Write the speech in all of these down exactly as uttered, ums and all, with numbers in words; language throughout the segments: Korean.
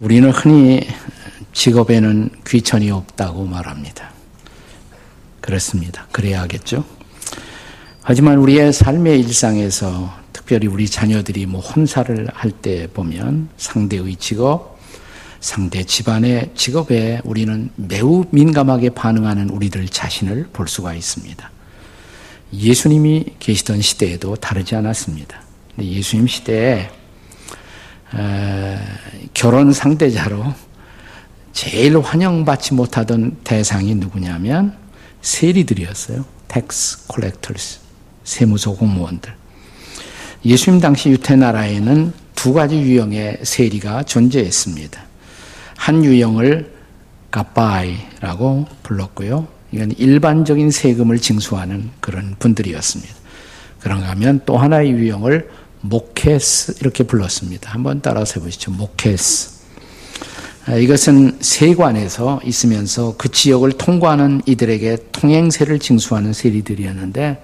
우리는 흔히 직업에는 귀천이 없다고 말합니다. 그렇습니다. 그래야 하겠죠. 하지만 우리의 삶의 일상에서 특별히 우리 자녀들이 뭐 혼사를 할 때 보면 상대의 직업, 상대 집안의 직업에 우리는 매우 민감하게 반응하는 우리들 자신을 볼 수가 있습니다. 예수님이 계시던 시대에도 다르지 않았습니다. 근데 예수님 시대에 에, 결혼 상대자로 제일 환영받지 못하던 대상이 누구냐면 세리들이었어요. 텍스 콜렉터스, 세무소 공무원들. 예수님 당시 유태나라에는 두 가지 유형의 세리가 존재했습니다. 한 유형을 가빠이라고 불렀고요. 이건 일반적인 세금을 징수하는 그런 분들이었습니다. 그런가 하면 또 하나의 유형을 모케스 이렇게 불렀습니다. 한번 따라서 해보시죠. 모케스. 이것은 세관에서 있으면서 그 지역을 통과하는 이들에게 통행세를 징수하는 세리들이었는데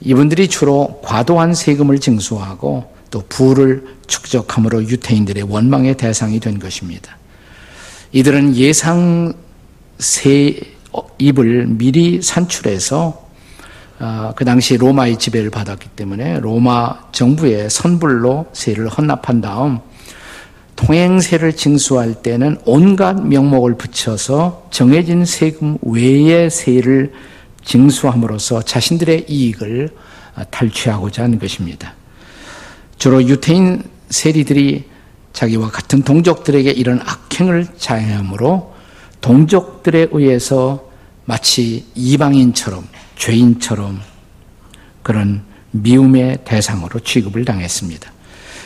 이분들이 주로 과도한 세금을 징수하고 또 부를 축적함으로 유태인들의 원망의 대상이 된 것입니다. 이들은 예상 세입을 미리 산출해서 그 당시 로마의 지배를 받았기 때문에 로마 정부의 선불로 세를 헌납한 다음 통행세를 징수할 때는 온갖 명목을 붙여서 정해진 세금 외의 세를 징수함으로써 자신들의 이익을 탈취하고자 하는 것입니다. 주로 유태인 세리들이 자기와 같은 동족들에게 이런 악행을 자행함으로 동족들에 의해서 마치 이방인처럼 죄인처럼 그런 미움의 대상으로 취급을 당했습니다.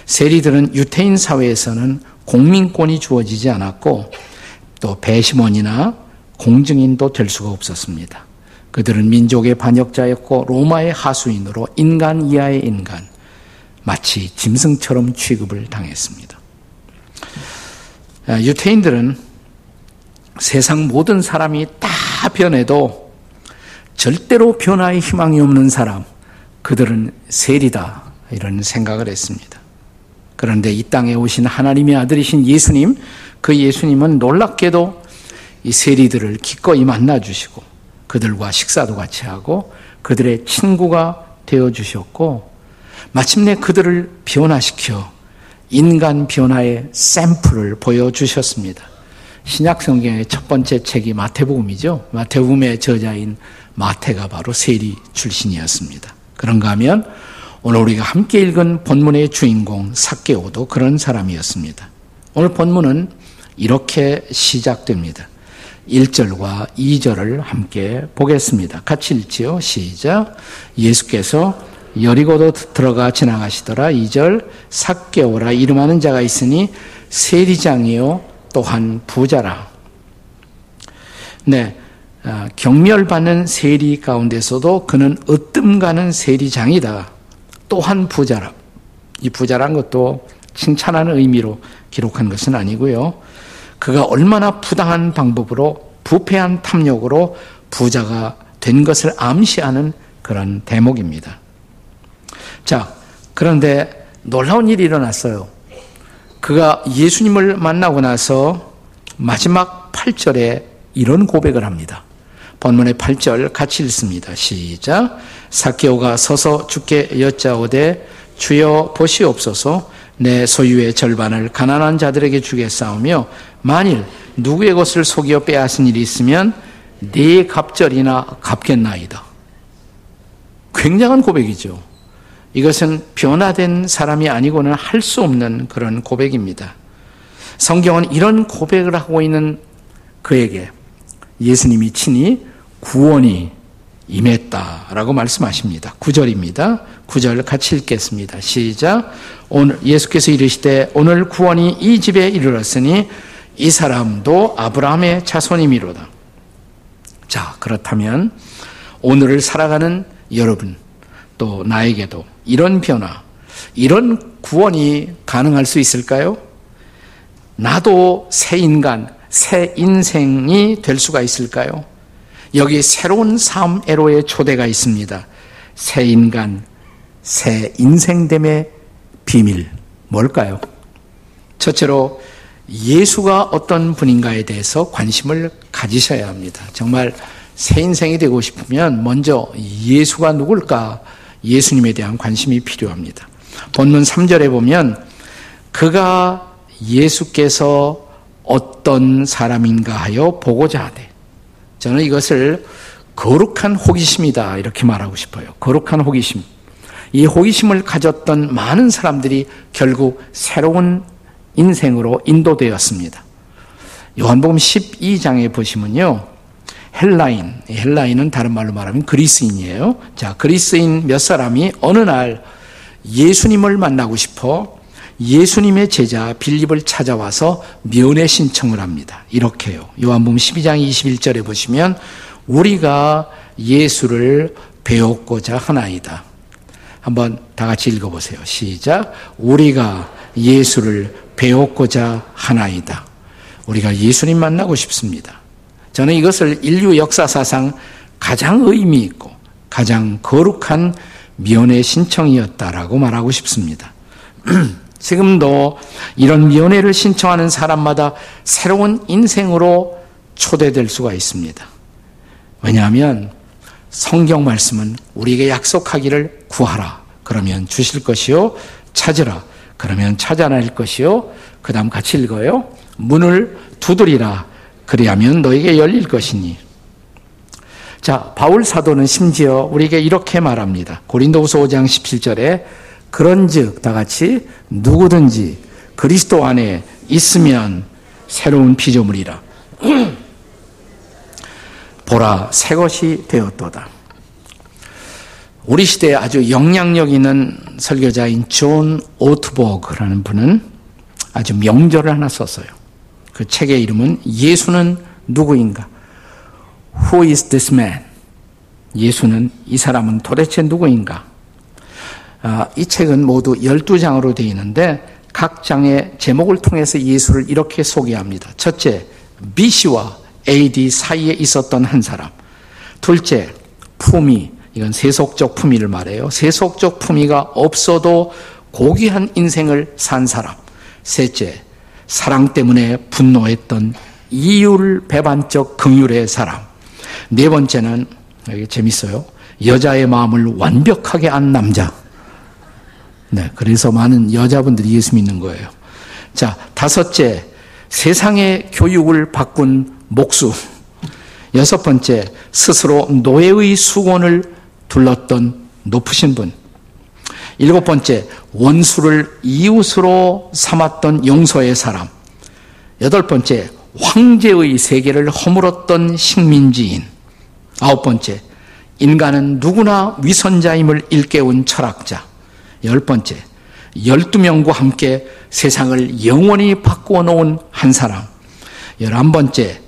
세리들은 유태인 사회에서는 공민권이 주어지지 않았고 또 배심원이나 공증인도 될 수가 없었습니다. 그들은 민족의 반역자였고 로마의 하수인으로 인간 이하의 인간, 마치 짐승처럼 취급을 당했습니다. 유태인들은 세상 모든 사람이 다 변해도 절대로 변화의 희망이 없는 사람, 그들은 세리다 이런 생각을 했습니다. 그런데 이 땅에 오신 하나님의 아들이신 예수님, 그 예수님은 놀랍게도 이 세리들을 기꺼이 만나주시고 그들과 식사도 같이 하고 그들의 친구가 되어주셨고 마침내 그들을 변화시켜 인간 변화의 샘플을 보여주셨습니다. 신약성경의 첫 번째 책이 마태복음이죠. 마태복음의 저자인 마태가 바로 세리 출신이었습니다. 그런가 하면 오늘 우리가 함께 읽은 본문의 주인공 삭개오도 그런 사람이었습니다. 오늘 본문은 이렇게 시작됩니다. 일 절과 이 절을 함께 보겠습니다. 같이 읽지요. 시작. 예수께서 여리고도 들어가 지나가시더라. 이 절. 삭개오라 이름하는 자가 있으니 세리장이요 또한 부자라. 네, 경멸받는 세리 가운데서도 그는 으뜸가는 세리장이다. 또한 부자라. 이 부자란 것도 칭찬하는 의미로 기록한 것은 아니고요. 그가 얼마나 부당한 방법으로 부패한 탐욕으로 부자가 된 것을 암시하는 그런 대목입니다. 자, 그런데 놀라운 일이 일어났어요. 그가 예수님을 만나고 나서 마지막 팔 절에 이런 고백을 합니다. 본문의 팔 절 같이 읽습니다. 시작. 삭개오가 서서 주께 여짜오되 주여 보시옵소서 내 소유의 절반을 가난한 자들에게 주겠사오며 만일 누구의 것을 속여 빼앗은 일이 있으면 네 갑절이나 갚겠나이다. 굉장한 고백이죠. 이것은 변화된 사람이 아니고는 할 수 없는 그런 고백입니다. 성경은 이런 고백을 하고 있는 그에게 예수님이 친히 구원이 임했다라고 말씀하십니다. 구 절입니다. 구 절 같이 읽겠습니다. 시작. 오늘 예수께서 이르시되 오늘 구원이 이 집에 이르렀으니 이 사람도 아브라함의 자손이미로다. 자, 그렇다면 오늘을 살아가는 여러분 또 나에게도 이런 변화, 이런 구원이 가능할 수 있을까요? 나도 새 인간, 새 인생이 될 수가 있을까요? 여기 새로운 삶애로의 초대가 있습니다. 새 인간, 새 인생됨의 비밀, 뭘까요? 첫째로 예수가 어떤 분인가에 대해서 관심을 가지셔야 합니다. 정말 새 인생이 되고 싶으면 먼저 예수가 누굴까? 예수님에 대한 관심이 필요합니다. 본문 삼 절에 보면 그가 예수께서 어떤 사람인가 하여 보고자 하되, 저는 이것을 거룩한 호기심이다 이렇게 말하고 싶어요. 거룩한 호기심. 이 호기심을 가졌던 많은 사람들이 결국 새로운 인생으로 인도되었습니다. 요한복음 십이 장에 보시면요, 헬라인, 헬라인은 다른 말로 말하면 그리스인이에요. 자, 그리스인 몇 사람이 어느 날 예수님을 만나고 싶어 예수님의 제자 빌립을 찾아와서 면회 신청을 합니다. 이렇게요. 요한복음 십이 장 이십일 절에 보시면 우리가 예수를 배웠고자 하나이다. 한번 다 같이 읽어보세요. 시작. 우리가 예수를 배웠고자 하나이다. 우리가 예수님 만나고 싶습니다. 저는 이것을 인류 역사사상 가장 의미 있고 가장 거룩한 면회 신청이었다라고 말하고 싶습니다. 지금도 이런 면회를 신청하는 사람마다 새로운 인생으로 초대될 수가 있습니다. 왜냐하면 성경 말씀은 우리에게 약속하기를 구하라. 그러면 주실 것이요. 찾으라. 그러면 찾아낼 것이요. 그 다음 같이 읽어요. 문을 두드리라. 그리하면 너에게 열릴 것이니. 자, 바울 사도는 심지어 우리에게 이렇게 말합니다. 고린도후서 오 장 십칠 절에 그런즉 다 같이 누구든지 그리스도 안에 있으면 새로운 피조물이라. 보라 새것이 되었도다. 우리 시대에 아주 영향력 있는 설교자인 존 오트버그라는 분은 아주 명절을 하나 썼어요. 그 책의 이름은 예수는 누구인가? Who is this man? 예수는, 이 사람은 도대체 누구인가? 아, 이 책은 모두 열두 장으로 되어 있는데 각 장의 제목을 통해서 예수를 이렇게 소개합니다. 첫째, 비씨와 에이디 사이에 있었던 한 사람. 둘째, 품위. 이건 세속적 품위를 말해요. 세속적 품위가 없어도 고귀한 인생을 산 사람. 셋째, 사랑 때문에 분노했던 이율 배반적 긍휼의 사람. 네 번째는, 여기 재밌어요. 여자의 마음을 완벽하게 안 남자. 네, 그래서 많은 여자분들이 예수 믿는 거예요. 자, 다섯째, 세상의 교육을 바꾼 목수. 여섯 번째, 스스로 노예의 수건을 둘렀던 높으신 분. 일곱 번째, 원수를 이웃으로 삼았던 용서의 사람. 여덟 번째, 황제의 세계를 허물었던 식민지인. 아홉 번째, 인간은 누구나 위선자임을 일깨운 철학자. 열 번째, 열두 명과 함께 세상을 영원히 바꾸어 놓은 한 사람. 열한 번째,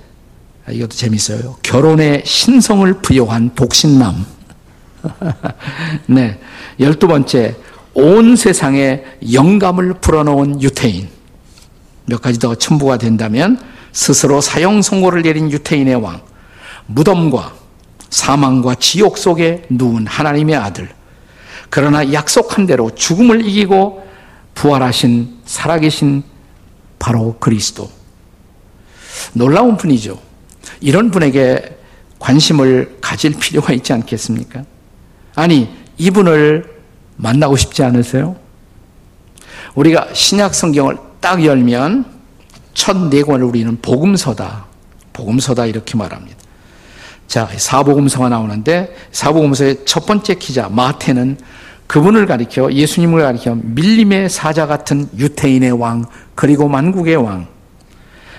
이것도 재밌어요. 결혼에 신성을 부여한 독신남. 네. 열두 번째, 온 세상에 영감을 불어넣은 유태인. 몇 가지 더 첨부가 된다면 스스로 사형 선고를 내린 유태인의 왕, 무덤과 사망과 지옥 속에 누운 하나님의 아들. 그러나 약속한 대로 죽음을 이기고 부활하신 살아계신 바로 그리스도. 놀라운 분이죠. 이런 분에게 관심을 가질 필요가 있지 않겠습니까? 아니, 이분을 만나고 싶지 않으세요? 우리가 신약 성경을 딱 열면 첫 네 권을 우리는 복음서다, 복음서다 이렇게 말합니다. 자, 사복음서가 나오는데 사복음서의 첫 번째 기자 마태는 그분을 가리켜, 예수님을 가리켜 밀림의 사자 같은 유태인의 왕, 그리고 만국의 왕.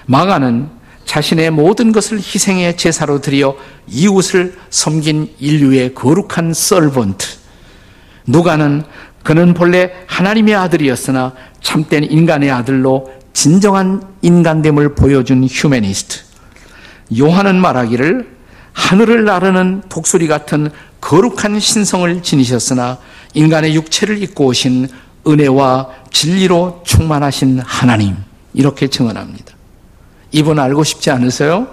마가는 자신의 모든 것을 희생의 제사로 드려 이웃을 섬긴 인류의 거룩한 서번트. 누가는 그는 본래 하나님의 아들이었으나 참된 인간의 아들로 진정한 인간됨을 보여준 휴머니스트. 요한은 말하기를 하늘을 나르는 독수리 같은 거룩한 신성을 지니셨으나 인간의 육체를 입고 오신 은혜와 진리로 충만하신 하나님, 이렇게 증언합니다. 이분 알고 싶지 않으세요?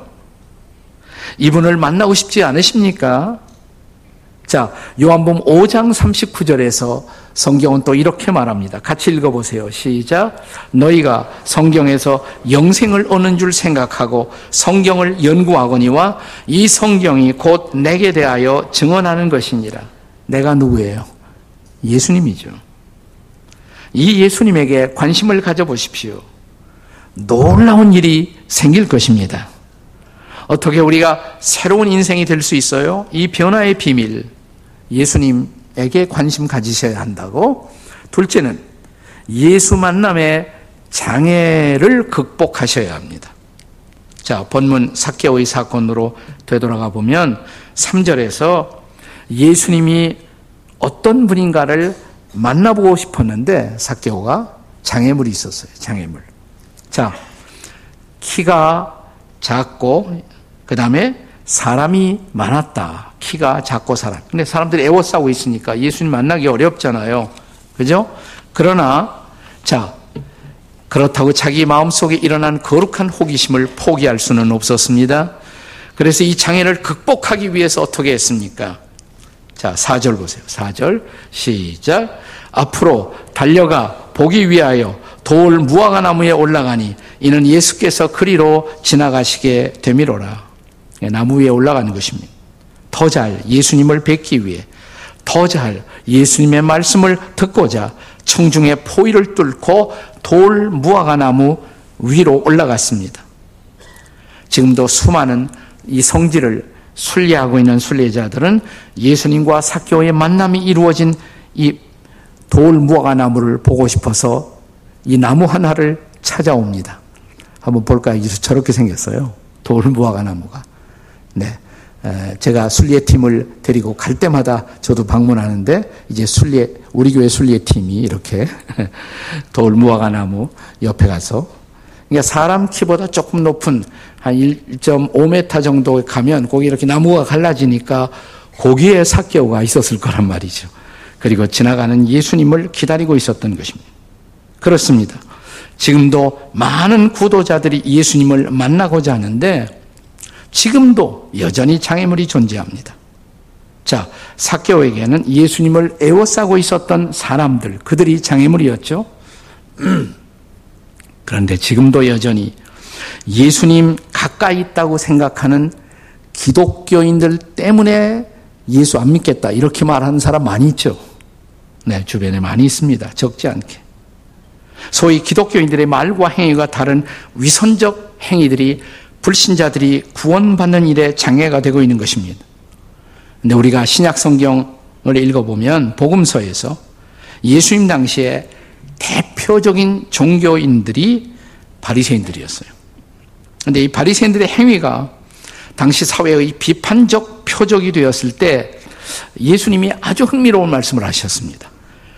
이분을 만나고 싶지 않으십니까? 자, 요한복음 오 장 삼십구 절에서 성경은 또 이렇게 말합니다. 같이 읽어보세요. 시작. 너희가 성경에서 영생을 얻는 줄 생각하고 성경을 연구하거니와 이 성경이 곧 내게 대하여 증언하는 것이니라. 내가 누구예요? 예수님이죠. 이 예수님에게 관심을 가져보십시오. 놀라운 일이 생길 것입니다. 어떻게 우리가 새로운 인생이 될 수 있어요? 이 변화의 비밀, 예수님에게 관심 가지셔야 한다고. 둘째는 예수 만남의 장애를 극복하셔야 합니다. 자, 본문 삭개오의 사건으로 되돌아가 보면 삼 절에서 예수님이 어떤 분인가를 만나보고 싶었는데 삭개오가 장애물이 있었어요. 장애물. 자, 키가 작고 그 다음에 사람이 많았다. 키가 작고 사람. 근데 사람들이 애워싸고 있으니까 예수님 만나기 어렵잖아요. 그죠? 그러나 자, 그렇다고 자기 마음속에 일어난 거룩한 호기심을 포기할 수는 없었습니다. 그래서 이 장애를 극복하기 위해서 어떻게 했습니까? 자, 사 절 보세요. 사 절 시작. 앞으로 달려가 보기 위하여 돌 무화과나무에 올라가니 이는 예수께서 그리로 지나가시게 되미로라. 나무 위에 올라가는 것입니다. 더 잘 예수님을 뵙기 위해, 더 잘 예수님의 말씀을 듣고자 청중의 포위를 뚫고 돌 무화과나무 위로 올라갔습니다. 지금도 수많은 이 성지를 순례하고 있는 순례자들은 예수님과 삭개오의 만남이 이루어진 이 돌 무화과나무를 보고 싶어서 이 나무 하나를 찾아옵니다. 한번 볼까요? 저렇게 생겼어요. 돌 무화과나무가. 네, 제가 순례팀을 데리고 갈 때마다 저도 방문하는데 이제 순례 우리 교회 순례팀이 이렇게 돌 무화과나무 옆에 가서, 그러니까 사람 키보다 조금 높은 한 일 점 오 미터 정도 가면 거기 이렇게 나무가 갈라지니까 거기에 삭개오가 있었을 거란 말이죠. 그리고 지나가는 예수님을 기다리고 있었던 것입니다. 그렇습니다. 지금도 많은 구도자들이 예수님을 만나고자 하는데 지금도 여전히 장애물이 존재합니다. 자, 삭개오에게는 예수님을 애워싸고 있었던 사람들, 그들이 장애물이었죠. 그런데 지금도 여전히 예수님 가까이 있다고 생각하는 기독교인들 때문에 예수 안 믿겠다 이렇게 말하는 사람 많이 있죠. 네, 주변에 많이 있습니다. 적지 않게. 소위 기독교인들의 말과 행위가 다른 위선적 행위들이 불신자들이 구원받는 일에 장애가 되고 있는 것입니다. 그런데 우리가 신약성경을 읽어보면 복음서에서 예수님 당시에 대표적인 종교인들이 바리새인들이었어요. 그런데 이 바리새인들의 행위가 당시 사회의 비판적 표적이 되었을 때 예수님이 아주 흥미로운 말씀을 하셨습니다.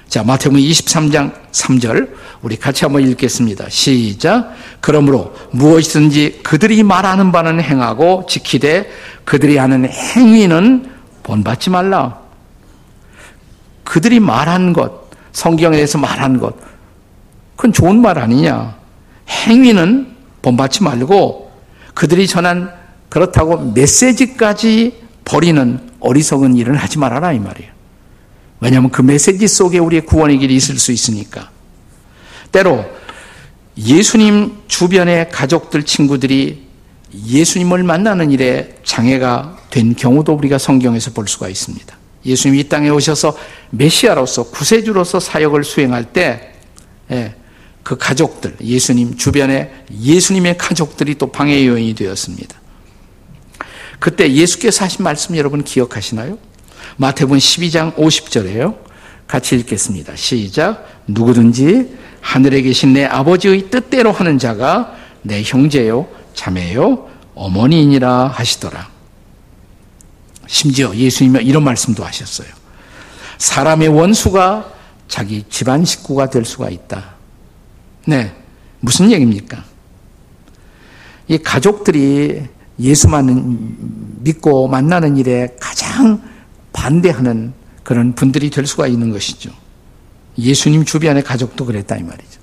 자, 마태복음 이십삼 장 삼 절 우리 같이 한번 읽겠습니다. 시작. 그러므로 무엇이든지 그들이 말하는 바는 행하고 지키되 그들이 하는 행위는 본받지 말라. 그들이 말한 것, 성경에 대해서 말한 것, 그건 좋은 말 아니냐. 행위는 본받지 말고 그들이 전한 그렇다고 메시지까지 버리는 어리석은 일은 하지 말아라 이 말이에요. 왜냐하면 그 메시지 속에 우리의 구원의 길이 있을 수 있으니까. 때로 예수님 주변의 가족들, 친구들이 예수님을 만나는 일에 장애가 된 경우도 우리가 성경에서 볼 수가 있습니다. 예수님이 이 땅에 오셔서 메시아로서, 구세주로서 사역을 수행할 때 그 가족들, 예수님 주변에 예수님의 가족들이 또 방해 요인이 되었습니다. 그때 예수께서 하신 말씀 여러분 기억하시나요? 마태복음 십이 장 오십 절이에요. 같이 읽겠습니다. 시작. 누구든지 하늘에 계신 내 아버지의 뜻대로 하는 자가 내 형제요 자매요 어머니이니라 하시더라. 심지어 예수님은 이런 말씀도 하셨어요. 사람의 원수가 자기 집안 식구가 될 수가 있다. 네, 무슨 얘기입니까? 이 가족들이 예수만 믿고 만나는 일에 가장 반대하는 그런 분들이 될 수가 있는 것이죠. 예수님 주변의 가족도 그랬다 이 말이죠.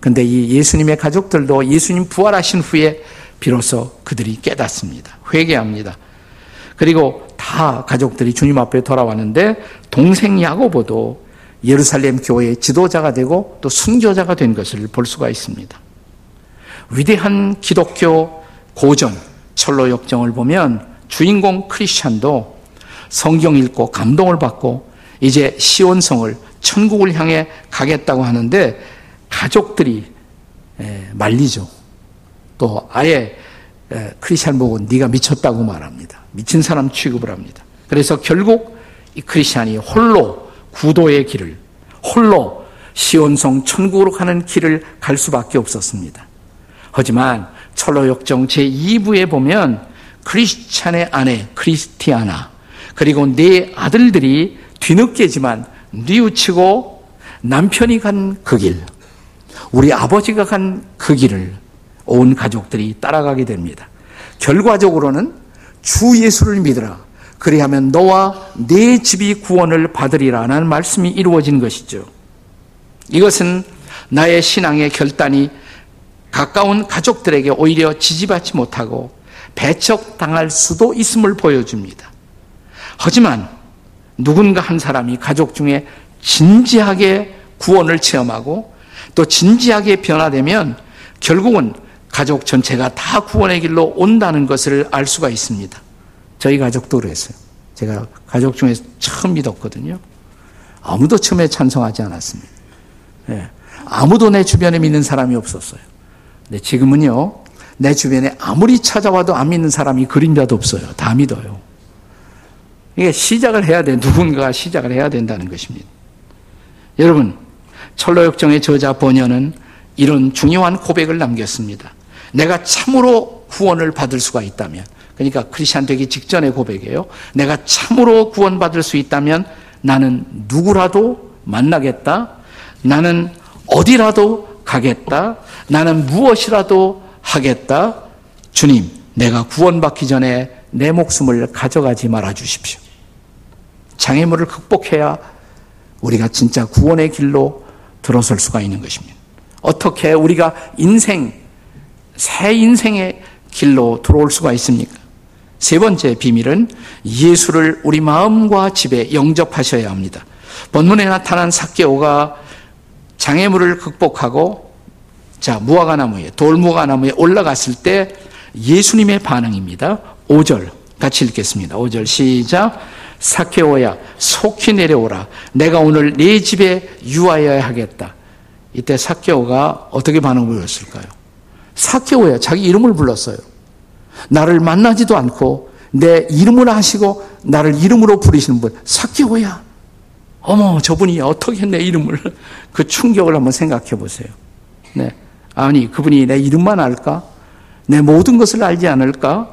그런데 이 예수님의 가족들도 예수님 부활하신 후에 비로소 그들이 깨닫습니다. 회개합니다. 그리고 다 가족들이 주님 앞에 돌아왔는데 동생 야고보도 예루살렘 교회의 지도자가 되고 또 순교자가 된 것을 볼 수가 있습니다. 위대한 기독교 고전, 철로 역정을 보면 주인공 크리스찬도 성경 읽고 감동을 받고 이제 시온성을, 천국을 향해 가겠다고 하는데 가족들이 말리죠. 또 아예 크리스찬 보고 네가 미쳤다고 말합니다. 미친 사람 취급을 합니다. 그래서 결국 이 크리스찬이 홀로 구도의 길을, 홀로 시온성 천국으로 가는 길을 갈 수밖에 없었습니다. 하지만 철로역정 제이 부에 보면 크리스찬의 아내 크리스티아나 그리고 네 아들들이 뒤늦게지만 뉘우치고 남편이 간 그 길, 우리 아버지가 간 그 길을 온 가족들이 따라가게 됩니다. 결과적으로는 주 예수를 믿으라. 그리하면 너와 네 집이 구원을 받으리라는 말씀이 이루어진 것이죠. 이것은 나의 신앙의 결단이 가까운 가족들에게 오히려 지지받지 못하고 배척당할 수도 있음을 보여줍니다. 하지만 누군가 한 사람이 가족 중에 진지하게 구원을 체험하고 또 진지하게 변화되면 결국은 가족 전체가 다 구원의 길로 온다는 것을 알 수가 있습니다. 저희 가족도 그랬어요. 제가 가족 중에서 처음 믿었거든요. 아무도 처음에 찬성하지 않았습니다. 예. 아무도 내 주변에 믿는 사람이 없었어요. 근데 지금은요, 내 주변에 아무리 찾아와도 안 믿는 사람이 그림자도 없어요. 다 믿어요. 이게 시작을 해야 돼. 누군가 시작을 해야 된다는 것입니다. 여러분, 철로역정의 저자 번연은 이런 중요한 고백을 남겼습니다. 내가 참으로 구원을 받을 수가 있다면, 그러니까 크리스찬 되기 직전의 고백이에요. 내가 참으로 구원받을 수 있다면 나는 누구라도 만나겠다. 나는 어디라도 가겠다. 나는 무엇이라도 하겠다. 주님, 내가 구원받기 전에 내 목숨을 가져가지 말아 주십시오. 장애물을 극복해야 우리가 진짜 구원의 길로 들어설 수가 있는 것입니다. 어떻게 우리가 인생, 새 인생의 길로 들어올 수가 있습니까? 세 번째 비밀은 예수를 우리 마음과 집에 영접하셔야 합니다. 본문에 나타난 삭개오가 장애물을 극복하고 자 무화과 나무에, 돌무화과 나무에 올라갔을 때 예수님의 반응입니다. 오 절 같이 읽겠습니다. 오 절 시작. 삭개오야 속히 내려오라. 내가 오늘 네 집에 유하여야 하겠다. 이때 삭개오가 어떻게 반응을 보였을까요? 삭개오야, 자기 이름을 불렀어요. 나를 만나지도 않고 내 이름을 아시고 나를 이름으로 부르시는 분, 삭개오야. 어머, 저분이 어떻게 내 이름을, 그 충격을 한번 생각해 보세요. 네, 아니 그분이 내 이름만 알까? 내 모든 것을 알지 않을까?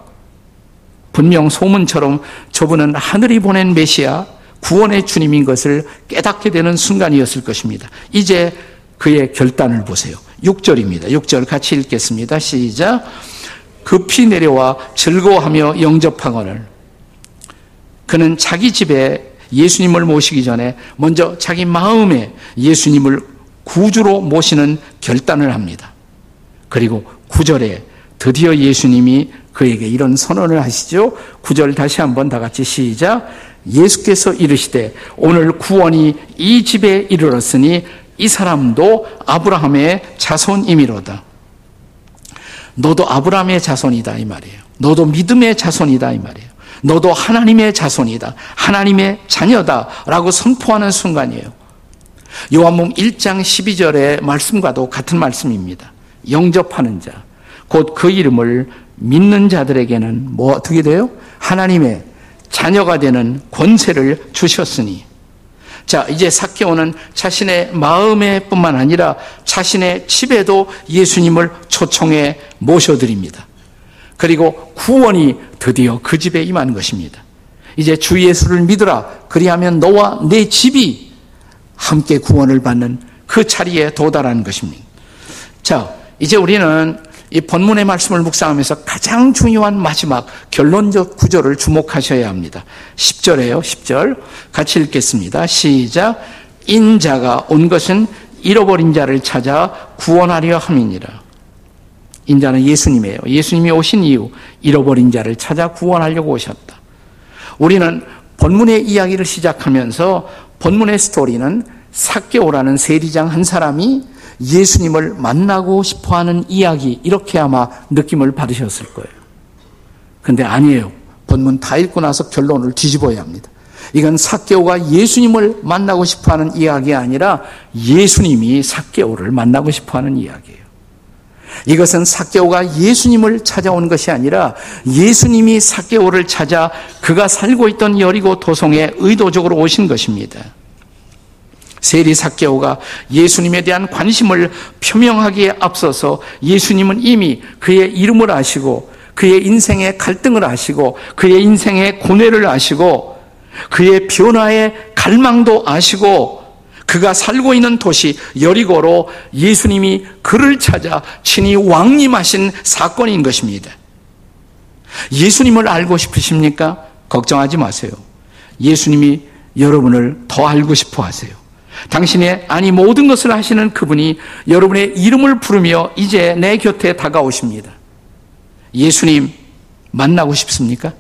분명 소문처럼 저분은 하늘이 보낸 메시아, 구원의 주님인 것을 깨닫게 되는 순간이었을 것입니다. 이제 그의 결단을 보세요. 육 절입니다. 육 절 같이 읽겠습니다. 시작. 급히 내려와 즐거워하며 영접하거늘. 그는 자기 집에 예수님을 모시기 전에 먼저 자기 마음에 예수님을 구주로 모시는 결단을 합니다. 그리고 구 절에 드디어 예수님이 그에게 이런 선언을 하시죠. 구 절 다시 한번 다 같이 시작. 예수께서 이르시되 오늘 구원이 이 집에 이르렀으니 이 사람도 아브라함의 자손이미로다. 너도 아브라함의 자손이다 이 말이에요. 너도 믿음의 자손이다 이 말이에요. 너도 하나님의 자손이다. 하나님의 자녀다라고 선포하는 순간이에요. 요한복음 일 장 십이 절의 말씀과도 같은 말씀입니다. 영접하는 자, 곧 그 이름을 믿는 자들에게는 뭐 어떻게 돼요? 하나님의 자녀가 되는 권세를 주셨으니. 자, 이제 삭개오는 자신의 마음에 뿐만 아니라 자신의 집에도 예수님을 초청해 모셔드립니다. 그리고 구원이 드디어 그 집에 임한 것입니다. 이제 주 예수를 믿으라. 그리하면 너와 내 집이 함께 구원을 받는 그 자리에 도달한 것입니다. 자, 이제 우리는 이 본문의 말씀을 묵상하면서 가장 중요한 마지막 결론적 구절을 주목하셔야 합니다. 십 절에요. 십 절 같이 읽겠습니다. 시작. 인자가 온 것은 잃어버린 자를 찾아 구원하려 함이니라. 인자는 예수님이에요. 예수님이 오신 이유, 잃어버린 자를 찾아 구원하려고 오셨다. 우리는 본문의 이야기를 시작하면서 본문의 스토리는 삭개오라는 세리장 한 사람이 예수님을 만나고 싶어하는 이야기, 이렇게 아마 느낌을 받으셨을 거예요. 그런데 아니에요. 본문 다 읽고 나서 결론을 뒤집어야 합니다. 이건 삭개오가 예수님을 만나고 싶어하는 이야기가 아니라 예수님이 삭개오를 만나고 싶어하는 이야기예요. 이것은 삭개오가 예수님을 찾아온 것이 아니라 예수님이 삭개오를 찾아 그가 살고 있던 여리고 도성에 의도적으로 오신 것입니다. 세리 삭개오가 예수님에 대한 관심을 표명하기에 앞서서 예수님은 이미 그의 이름을 아시고 그의 인생의 갈등을 아시고 그의 인생의 고뇌를 아시고 그의 변화의 갈망도 아시고 그가 살고 있는 도시 여리고로 예수님이 그를 찾아 친히 왕림하신 사건인 것입니다. 예수님을 알고 싶으십니까? 걱정하지 마세요. 예수님이 여러분을 더 알고 싶어 하세요. 당신의 아니 모든 것을 하시는 그분이 여러분의 이름을 부르며 이제 내 곁에 다가오십니다. 예수님 만나고 싶습니까?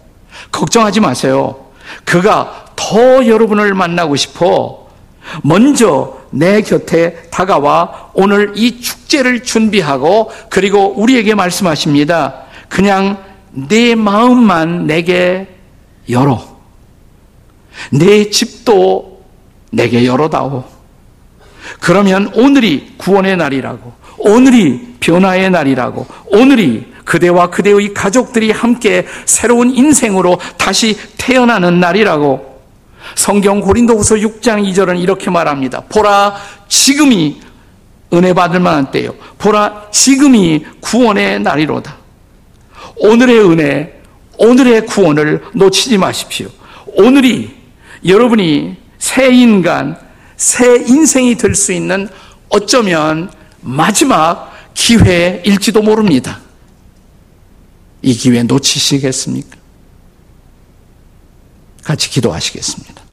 걱정하지 마세요. 그가 더 여러분을 만나고 싶어 먼저 내 곁에 다가와 오늘 이 축제를 준비하고 그리고 우리에게 말씀하십니다. 그냥 내 마음만 내게 열어. 내 집도 내게 열어다오. 그러면 오늘이 구원의 날이라고, 오늘이 변화의 날이라고, 오늘이 그대와 그대의 가족들이 함께 새로운 인생으로 다시 태어나는 날이라고. 성경 고린도후서 육 장 이 절은 이렇게 말합니다. 보라, 지금이 은혜 받을 만한 때요. 보라, 지금이 구원의 날이로다. 오늘의 은혜, 오늘의 구원을 놓치지 마십시오. 오늘이 여러분이 새 인간, 새 인생이 될 수 있는 어쩌면 마지막 기회일지도 모릅니다. 이 기회 놓치시겠습니까? 같이 기도하시겠습니다.